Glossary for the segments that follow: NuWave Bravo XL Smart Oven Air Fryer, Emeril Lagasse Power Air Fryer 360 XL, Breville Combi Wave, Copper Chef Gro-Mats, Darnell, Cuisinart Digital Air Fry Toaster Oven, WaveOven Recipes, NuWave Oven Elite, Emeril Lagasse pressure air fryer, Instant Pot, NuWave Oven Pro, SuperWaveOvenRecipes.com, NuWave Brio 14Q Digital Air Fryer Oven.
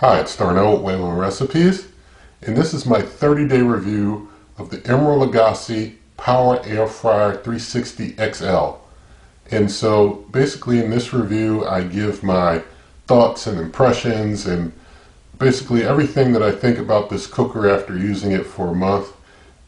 Hi, it's Darnell with WaveOven Recipes, and this is my 30-day review of the Emeril Lagasse Power Air Fryer 360 XL. And so basically in this review I give my thoughts and impressions and basically everything that I think about this cooker after using it for a month.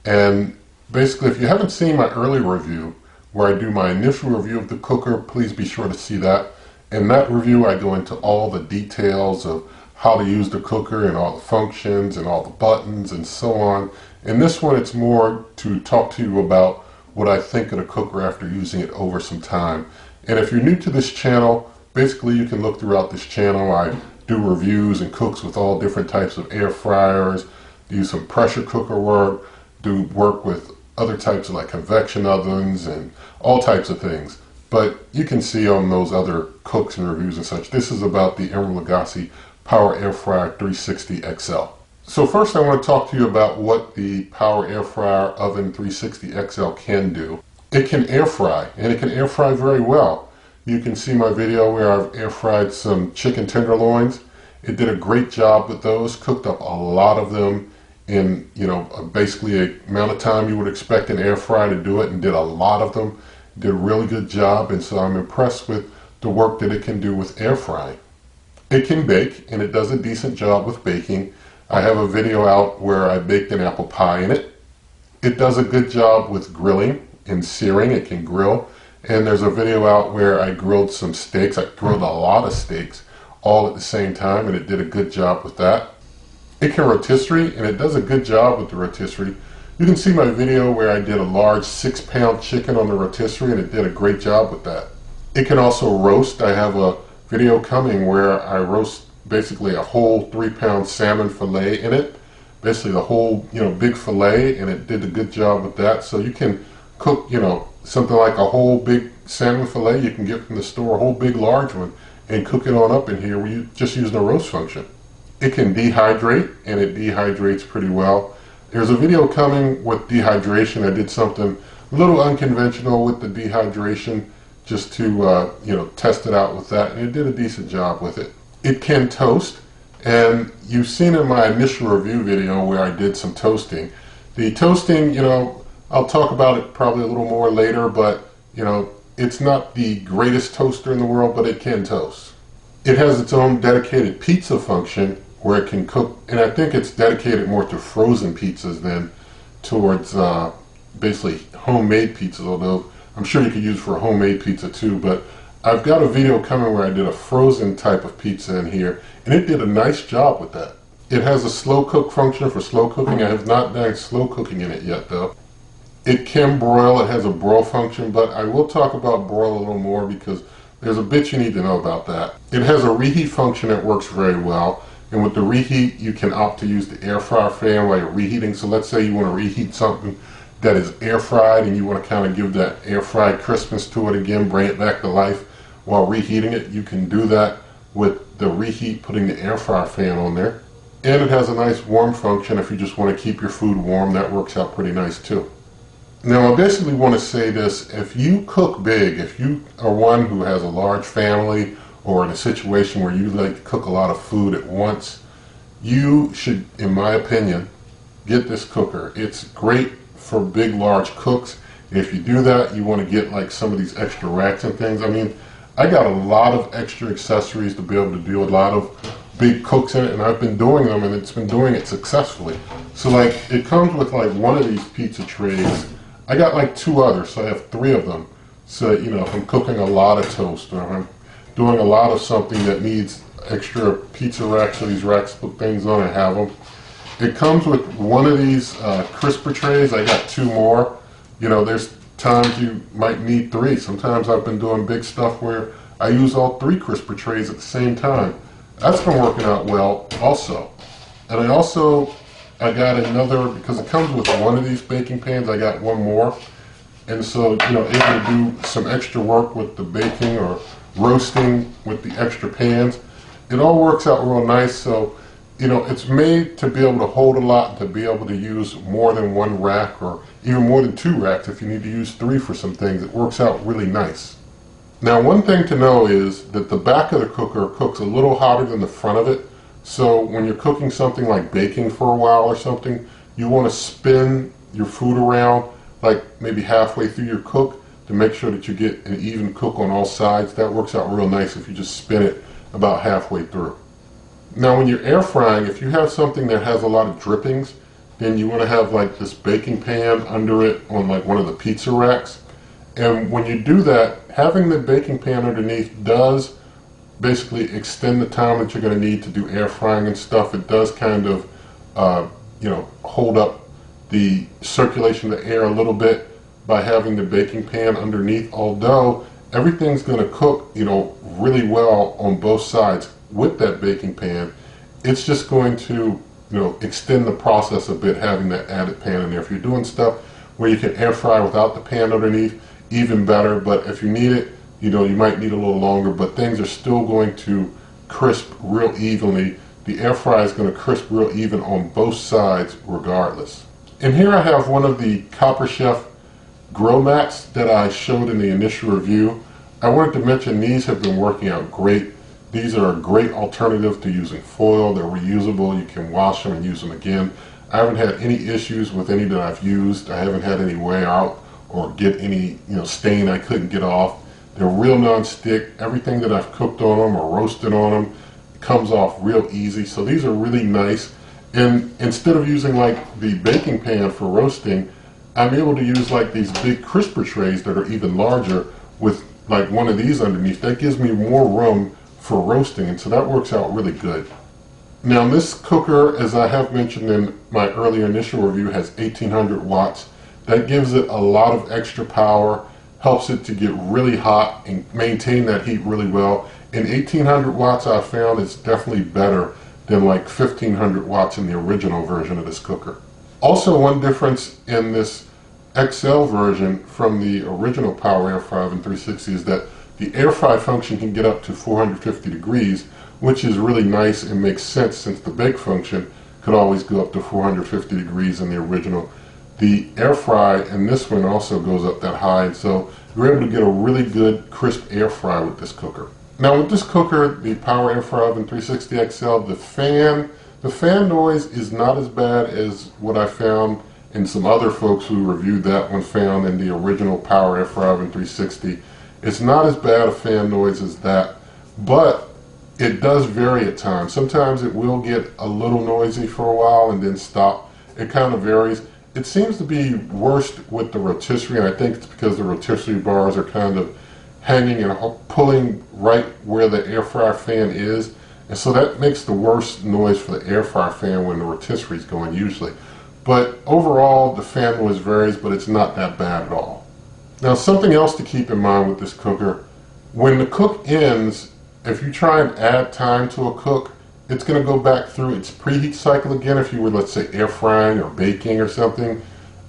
And basically if you haven't seen my early review where I do my initial review of the cooker, please be sure to see that. In that review I go into all the details of how to use the cooker and all the functions and all the buttons and so on. In this one, it's more to talk to you about what I think of the cooker after using it over some time. And if you're new to this channel, basically you can look throughout this channel. I do reviews and cooks with all different types of air fryers, do some pressure cooker work, do work with other types of like convection ovens and all types of things. But you can see on those other cooks and reviews and such, this is about the Emeril Lagasse Power Air Fryer 360 XL. So first I want to talk to you about what the Power Air Fryer Oven 360 XL can do. It can air fry, and it can air fry very well. You can see my video where I've air fried some chicken tenderloins. It did a great job with those, cooked up a lot of them in, you know, basically a amount of time you would expect an air fryer to do it, and did a lot of them. It did a really good job, and so I'm impressed with the work that it can do with air frying. It can bake, and it does a decent job with baking. I have a video out where I baked an apple pie in it. It does a good job with grilling and searing. It can grill. And there's a video out where I grilled some steaks. I grilled a lot of steaks all at the same time, and it did a good job with that. It can rotisserie, and it does a good job with the rotisserie. You can see my video where I did a large 6-pound chicken on the rotisserie, and it did a great job with that. It can also roast. I have a video coming where I roast basically a whole 3-pound salmon fillet in it, basically the whole, you know, big fillet, and it did a good job with that. So you can cook, you know, something like a whole big salmon fillet you can get from the store, a whole big large one, and cook it on up in here where you just use the roast function. It can dehydrate, and it dehydrates pretty well. There's a video coming with dehydration. I did something a little unconventional with the dehydration just to you know, test it out with that, and it did a decent job with it. It can toast, and you've seen in my initial review video where I did some toasting. The toasting, you know, I'll talk about it probably a little more later, but you know, it's not the greatest toaster in the world, but it can toast. It has its own dedicated pizza function where it can cook, and I think it's dedicated more to frozen pizzas than towards basically homemade pizzas, although I'm sure you could use it for a homemade pizza too, but I've got a video coming where I did a frozen type of pizza in here, and it did a nice job with that. It has a slow cook function for slow cooking. I have not done slow cooking in it yet though. It can broil. It has a broil function, but I will talk about broil a little more because there's a bit you need to know about that. It has a reheat function that works very well, and with the reheat you can opt to use the air fryer fan while you're reheating. So let's say you want to reheat something that is air fried and you want to kind of give that air fried crispness to it again, bring it back to life while reheating it. You can do that with the reheat, putting the air fryer fan on there. And it has a nice warm function if you just want to keep your food warm. That works out pretty nice too. Now I basically want to say this: if you cook big, if you are one who has a large family or in a situation where you like to cook a lot of food at once, you should, in my opinion, get this cooker. It's great for big, large cooks. If you do that, you want to get like some of these extra racks and things. I mean, I got a lot of extra accessories to be able to do a lot of big cooks in it, and I've been doing them, and it's been doing it successfully. So like, it comes with like one of these pizza trays. I got like 2 others, so I have 3 of them. So, you know, if I'm cooking a lot of toast, or if I'm doing a lot of something that needs extra pizza racks, so these racks put things on and have them. It comes with one of these crisper trays. I got 2 more. You know, there's times you might need 3. Sometimes I've been doing big stuff where I use all 3 crisper trays at the same time. That's been working out well also. And I got another, because it comes with one of these baking pans, I got 1 more. And so, you know, able to do some extra work with the baking or roasting with the extra pans. It all works out real nice. So, you know, it's made to be able to hold a lot, to be able to use more than 1 rack or even more than 2 racks if you need to use 3 for some things. It works out really nice. Now, one thing to know is that the back of the cooker cooks a little hotter than the front of it. So when you're cooking something like baking for a while or something, you want to spin your food around like maybe halfway through your cook to make sure that you get an even cook on all sides. That works out real nice if you just spin it about halfway through. Now when you're air frying, if you have something that has a lot of drippings, then you want to have like this baking pan under it on like one of the pizza racks. And when you do that, having the baking pan underneath does basically extend the time that you're going to need to do air frying and stuff. It does kind of, you know, hold up the circulation of the air a little bit by having the baking pan underneath, although everything's going to cook, you know, really well on both sides with that baking pan. It's just going to, you know, extend the process a bit having that added pan in there. If you're doing stuff where you can air fry without the pan underneath, even better, but if you need it, you know, you might need a little longer, but things are still going to crisp real evenly. The air fryer is going to crisp real even on both sides regardless. And here I have one of the Copper Chef Gro-Mats that I showed in the initial review. I wanted to mention these have been working out great. These are a great alternative to using foil. They're reusable. You can wash them and use them again. I haven't had any issues with any that I've used. I haven't had any wear out or get any, you know, stain I couldn't get off. They're real non-stick. Everything that I've cooked on them or roasted on them comes off real easy. So these are really nice. And instead of using like the baking pan for roasting, I'm able to use like these big crisper trays that are even larger with like one of these underneath. That gives me more room for roasting, and so that works out really good. Now this cooker, as I have mentioned in my earlier initial review, has 1800 watts. That gives it a lot of extra power, helps it to get really hot and maintain that heat really well. And 1800 watts I found is definitely better than like 1500 watts in the original version of this cooker. Also, one difference in this XL version from the original Power Air Fryer Oven 360 is that the air fry function can get up to 450 degrees, which is really nice and makes sense since the bake function could always go up to 450 degrees in the original. The air fry in this one also goes up that high, and so you're able to get a really good crisp air fry with this cooker. Now with this cooker, the Power Air Fryer Oven 360 XL, the fan noise is not as bad as what I found and some other folks who reviewed that one found in the original Power Air Fryer Oven 360. It's not as bad a fan noise as that, but it does vary at times. Sometimes it will get a little noisy for a while and then stop. It kind of varies. It seems to be worst with the rotisserie, and I think it's because the rotisserie bars are kind of hanging and pulling right where the air fryer fan is, and so that makes the worst noise for the air fryer fan when the rotisserie is going usually. But overall the fan noise varies, but it's not that bad at all. Now something else to keep in mind with this cooker, when the cook ends, if you try and add time to a cook, it's going to go back through its preheat cycle again. If you were, let's say, air frying or baking or something,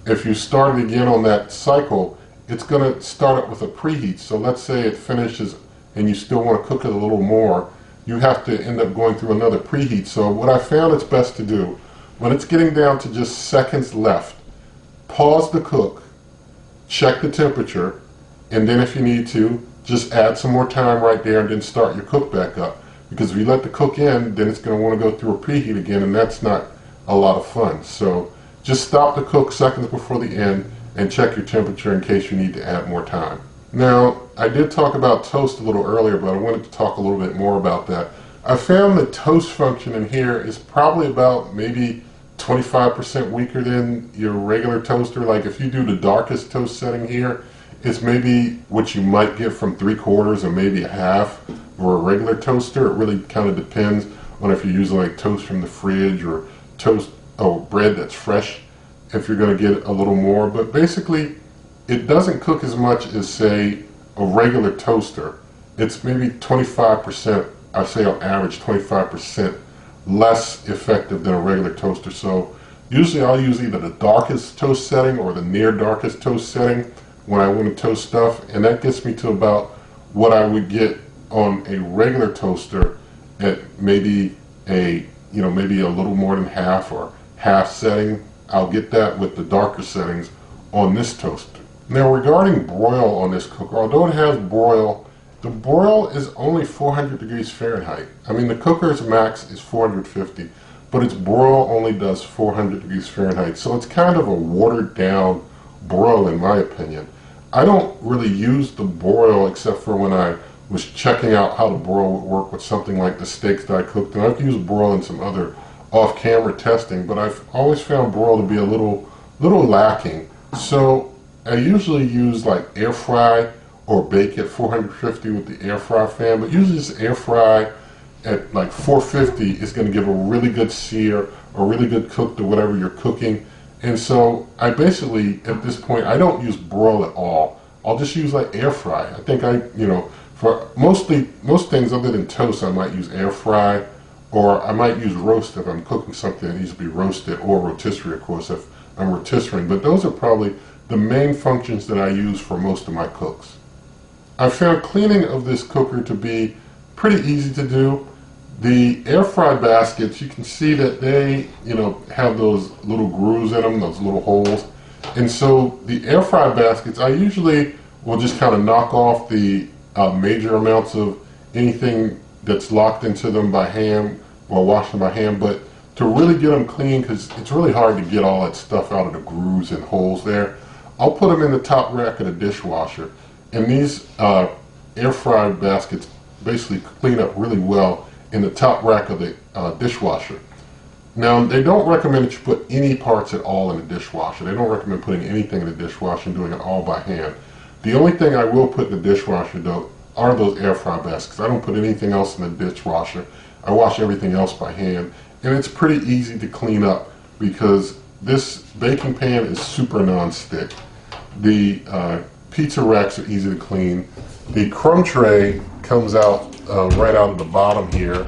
if you started again on that cycle, it's going to start up with a preheat. So let's say it finishes and you still want to cook it a little more, you have to end up going through another preheat. So what I found it's best to do, when it's getting down to just seconds left, pause the cook, check the temperature, and then if you need to, just add some more time right there and then start your cook back up. Because if you let the cook in, then it's going to want to go through a preheat again, and that's not a lot of fun. So just stop the cook seconds before the end and check your temperature in case you need to add more time. Now, I did talk about toast a little earlier, but I wanted to talk a little bit more about that. I found the toast function in here is probably about maybe 25% weaker than your regular toaster. Like if you do the darkest toast setting here, it's maybe what you might get from 3/4 or maybe a half or a regular toaster. It really kind of depends on if you're using like toast from the fridge or toast or bread that's fresh, if you're going to get a little more. But basically it doesn't cook as much as, say, a regular toaster. It's maybe 25%, I say on average 25% less effective than a regular toaster. So usually I'll use either the darkest toast setting or the near darkest toast setting when I want to toast stuff, and that gets me to about what I would get on a regular toaster at maybe a, you know, maybe a little more than half or half setting. I'll get that with the darker settings on this toaster. Now regarding broil on this cooker, although it has broil, The broil is only 400 degrees Fahrenheit. I mean, the cooker's max is 450, but its broil only does 400 degrees Fahrenheit. So it's kind of a watered down broil in my opinion. I don't really use the broil except for when I was checking out how the broil would work with something like the steaks that I cooked. And I've used broil in some other off-camera testing, but I've always found broil to be a little lacking. So I usually use like air fry or bake at 450 with the air fry fan, but usually this air fry at like 450 is going to give a really good sear, a really good cook to whatever you're cooking. And so I basically, at this point, I don't use broil at all. I'll just use like air fry. I think for most things other than toast, I might use air fry, or I might use roast if I'm cooking something that needs to be roasted, or rotisserie, of course, if I'm rotisserie. But those are probably the main functions that I use for most of my cooks. I found cleaning of this cooker to be pretty easy to do. The air fry baskets, you can see that they, have those little grooves in them, those little holes. And so the air fry baskets, I usually will just kind of knock off the major amounts of anything that's locked into them by hand or washing by hand. But to really get them clean, because it's really hard to get all that stuff out of the grooves and holes there, I'll put them in the top rack of the dishwasher. And these air fry baskets basically clean up really well in the top rack of the dishwasher. Now, they don't recommend that you put any parts at all in the dishwasher. They don't recommend putting anything in the dishwasher and doing it all by hand. The only thing I will put in the dishwasher, though, are those air fry baskets. I don't put anything else in the dishwasher. I wash everything else by hand, and it's pretty easy to clean up because this baking pan is super non-stick. The pizza racks are easy to clean. The crumb tray comes out right out of the bottom here,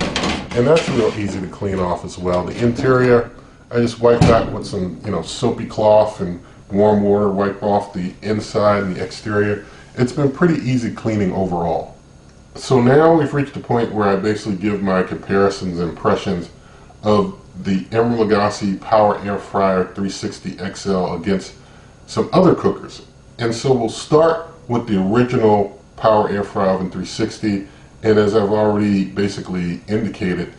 and that's real easy to clean off as well. The interior, I just wipe that with some soapy cloth and warm water, wipe off the inside and the exterior. It's been pretty easy cleaning overall. So now we've reached the point where I basically give my comparisons and impressions of the Emeril Lagasse Power Air Fryer 360 XL against some other cookers. And so we'll start with the original Power Air Fryer Oven 360. And as I've already basically indicated,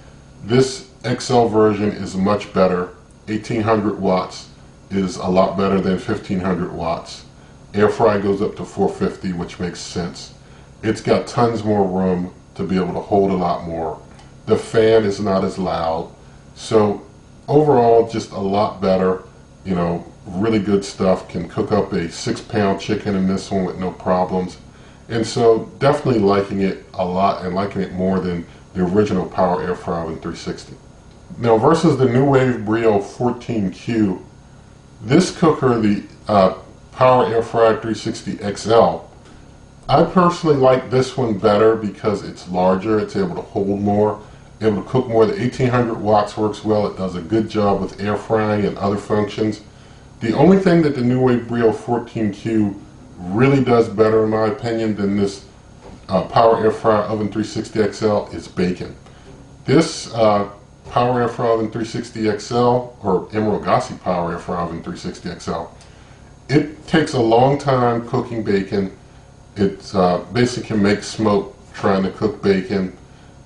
this XL version is much better. 1800 watts is a lot better than 1500 watts. Air fry goes up to 450, which makes sense. It's got tons more room to be able to hold a lot more. The fan is not as loud. So overall, just a lot better, really good stuff. Can cook up a 6-pound chicken in this one with no problems. And so definitely liking it a lot and liking it more than the original Power Air Fryer Oven 360. Now versus the NuWave Brio 14Q, this cooker, the Power Air Fryer 360 XL, I personally like this one better because it's larger, it's able to hold more, able to cook more. The 1800 watts works well, it does a good job with air frying and other functions. The only thing that the NuWave Brio 14Q really does better in my opinion than this Power Air Fryer Oven 360 XL is bacon. This Power Air Fryer Oven 360 XL or Emeril Lagasse Power Air Fryer Oven 360 XL, it takes a long time cooking bacon. It basically can make smoke trying to cook bacon.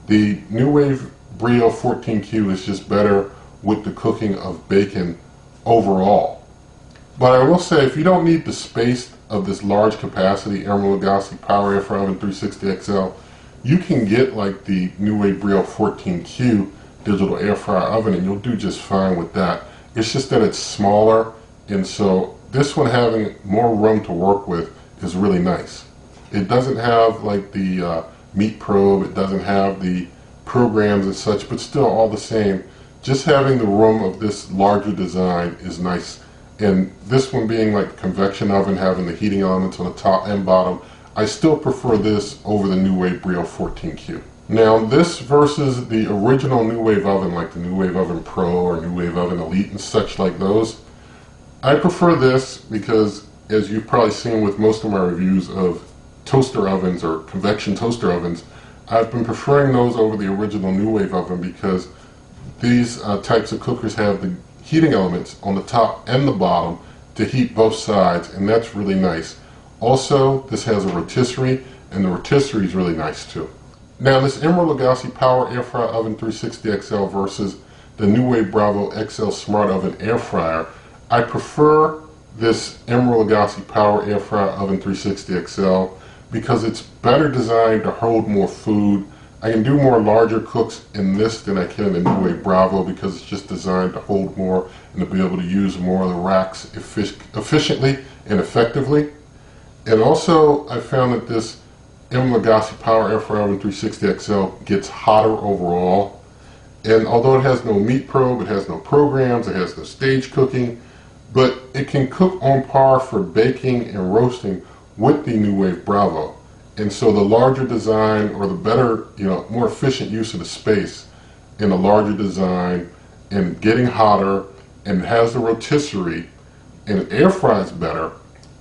The NuWave Brio 14Q is just better with the cooking of bacon overall. But I will say, if you don't need the space of this large capacity Emeril Lagasse Power Air Fryer Oven 360 XL, you can get like the NuWave Brio 14Q Digital Air Fryer Oven and you'll do just fine with that. It's just that it's smaller, and so this one having more room to work with is really nice. It doesn't have like the meat probe, it doesn't have the programs and such, but still all the same, just having the room of this larger design is nice. And this one being like the convection oven, having the heating elements on the top and bottom, I still prefer this over the NuWave Brio 14Q. Now this versus the original NuWave Oven, like the NuWave Oven Pro or NuWave Oven Elite and such like those. I prefer this because, as you've probably seen with most of my reviews of toaster ovens or convection toaster ovens, I've been preferring those over the original NuWave Oven because these types of cookers have the heating elements on the top and the bottom to heat both sides, and that's really nice. Also, this has a rotisserie, and the rotisserie is really nice too. Now this Emeril Lagasse Power Air Fryer Oven 360 XL versus the NuWave Bravo XL Smart Oven Air Fryer, I prefer this Emeril Lagasse Power Air Fryer Oven 360 XL because it's better designed to hold more food. I can do more larger cooks in this than I can in the NuWave Bravo because it's just designed to hold more and to be able to use more of the racks efficiently and effectively. And also I found that this Emeril Lagasse Power Air Fryer Oven 360 XL gets hotter overall. And although it has no meat probe, it has no programs, it has no stage cooking, but it can cook on par for baking and roasting with the NuWave Bravo. And so the larger design, or the better, more efficient use of the space in a larger design and getting hotter, and it has the rotisserie and it air fries better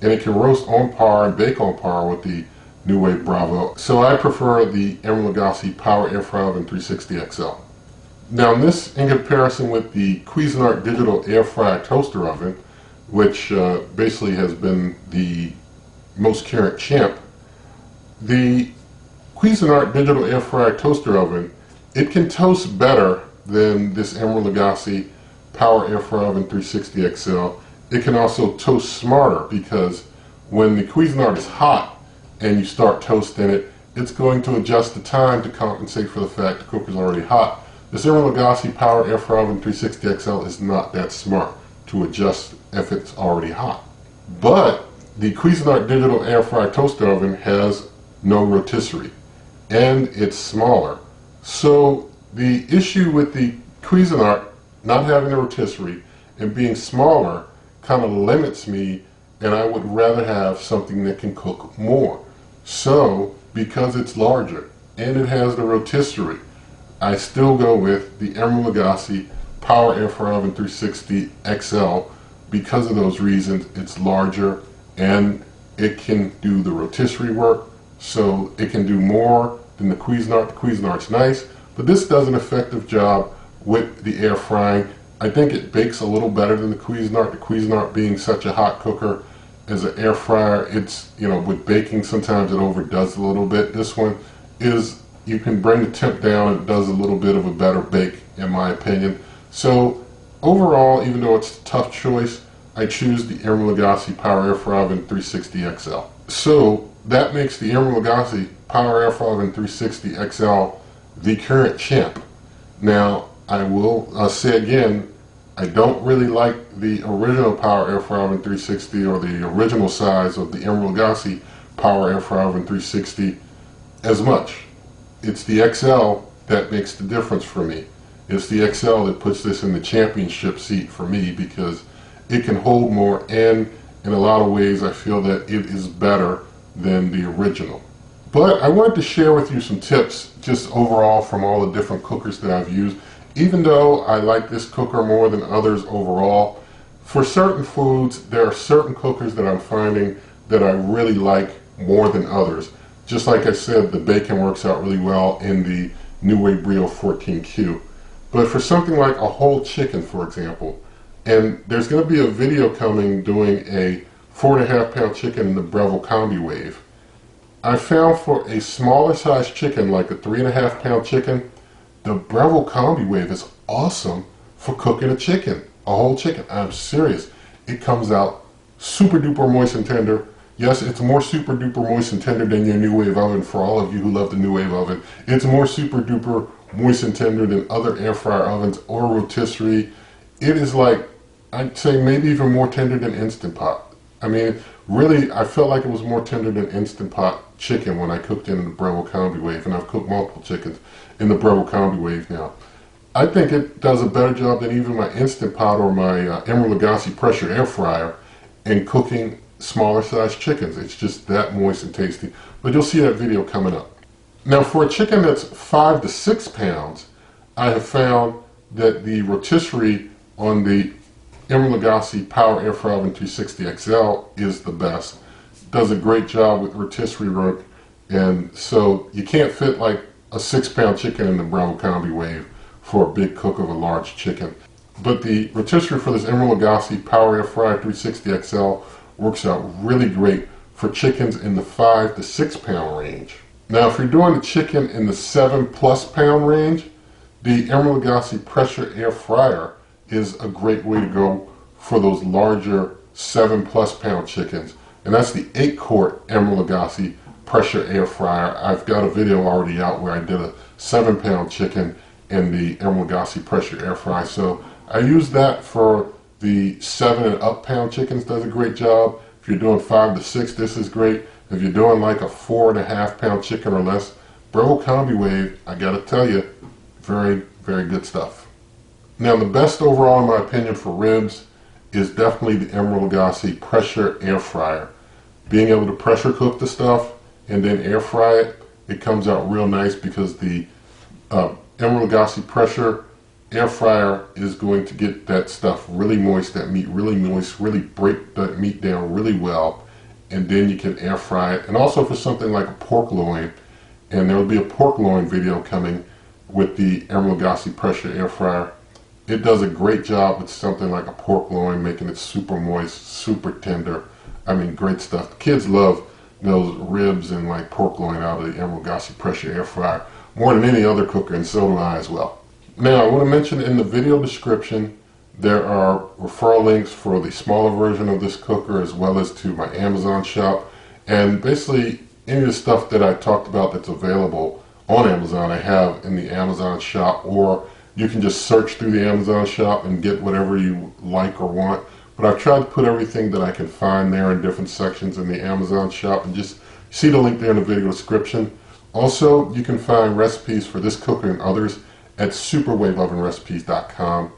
and it can roast on par and bake on par with the NuWave Bravo. So I prefer the Emeril Lagasse Power Air Fryer Oven 360 XL. Now this in comparison with the Cuisinart Digital Air Fry Toaster Oven, which basically has been the most current champ. The Cuisinart Digital Air Fryer Toaster Oven, it can toast better than this Emeril Lagasse Power Air Fryer Oven 360 XL. It can also toast smarter because when the Cuisinart is hot and you start toasting it, it's going to adjust the time to compensate for the fact the cooker is already hot. This Emeril Lagasse Power Air Fryer Oven 360 XL is not that smart to adjust if it's already hot. But the Cuisinart Digital Air Fryer Toaster Oven has no rotisserie and it's smaller. So the issue with the Cuisinart not having a rotisserie and being smaller kind of limits me, and I would rather have something that can cook more. So because it's larger and it has the rotisserie, I still go with the Emeril Lagasse Power Air Fryer Oven 360 XL because of those reasons. It's larger and it can do the rotisserie work, so it can do more than the Cuisinart. The Cuisinart's nice, but this does an effective job with the air frying. I think it bakes a little better than the Cuisinart. The Cuisinart being such a hot cooker, as an air fryer, it's, with baking sometimes it overdoes a little bit. This one is, you can bring the temp down and it does a little bit of a better bake in my opinion. So overall, even though it's a tough choice, I choose the Emeril Lagasse Power Air Fryer Oven 360 XL. So that makes the Emeril Lagasse Power Air Fryer Oven 360 XL the current champ. Now I will say again, I don't really like the original Power Air Fryer Oven 360 or the original size of the Emeril Lagasse Power Air Fryer Oven 360 as much. It's the XL that makes the difference for me. It's the XL that puts this in the championship seat for me because it can hold more, and in a lot of ways I feel that it is better than the original. But I wanted to share with you some tips just overall from all the different cookers that I've used. Even though I like this cooker more than others overall, for certain foods there are certain cookers that I'm finding that I really like more than others. Just like I said, the bacon works out really well in the NuWave Brio 14Q. But for something like a whole chicken, for example, and there's going to be a video coming doing a 4.5 pound chicken in the Breville Combi Wave, I found for a smaller size chicken, like a 3.5 pound chicken, the Breville Combi Wave is awesome for cooking a chicken, a whole chicken. I'm serious. It comes out super duper moist and tender. Yes, it's more super duper moist and tender than your NuWave Oven. For all of you who love the NuWave Oven, it's more super duper moist and tender than other air fryer ovens or rotisserie. It is, like, I'd say maybe even more tender than Instant Pot. I mean, really, I felt like it was more tender than Instant Pot chicken when I cooked in the Breville Combi Wave, and I've cooked multiple chickens in the Breville Combi Wave now. I think it does a better job than even my Instant Pot or my Emeril Lagasse pressure air fryer in cooking smaller sized chickens. It's just that moist and tasty. But you'll see that video coming up. Now for a chicken that's 5 to 6 pounds, I have found that the rotisserie on the Emeril Lagasse Power Air Fryer Oven 360 XL is the best. Does a great job with rotisserie work, and so you can't fit like a 6 pound chicken in the Breville Combi Wave for a big cook of a large chicken. But the rotisserie for this Emeril Lagasse Power Air Fryer 360 XL works out really great for chickens in the 5 to 6 pound range. Now if you're doing the chicken in the 7+ pound range, the Emeril Lagasse pressure air fryer is a great way to go for those larger 7+ pound chickens. And that's the 8-quart Emeril Lagasse pressure air fryer. I've got a video already out where I did a 7-pound chicken in the Emeril Lagasse pressure air fryer. So I use that for the 7- and up-pound chickens. Does a great job. If you're doing 5 to 6, this is great. If you're doing like a 4.5-pound chicken or less, Breville Combi Wave, I gotta tell you, very, very good stuff. Now the best overall in my opinion for ribs is definitely the Emeril Lagasse pressure air fryer. Being able to pressure cook the stuff and then air fry it, it comes out real nice because the Emeril Lagasse pressure air fryer is going to get that stuff really moist, that meat really moist, really break that meat down really well, and then you can air fry it. And also for something like a pork loin, and there will be a pork loin video coming with the Emeril Lagasse pressure air fryer. It does a great job with something like a pork loin, making it super moist, super tender. I mean, great stuff. The kids love those ribs and like pork loin out of the Emeril Lagasse pressure air fryer more than any other cooker, and so do I as well. Now I want to mention in the video description there are referral links for the smaller version of this cooker as well as to my Amazon shop, and basically any of the stuff that I talked about that's available on Amazon I have in the Amazon shop, or you can just search through the Amazon shop and get whatever you like or want. But I've tried to put everything that I can find there in different sections in the Amazon shop, and just see the link there in the video description. Also, you can find recipes for this cooker and others at SuperWaveOvenRecipes.com.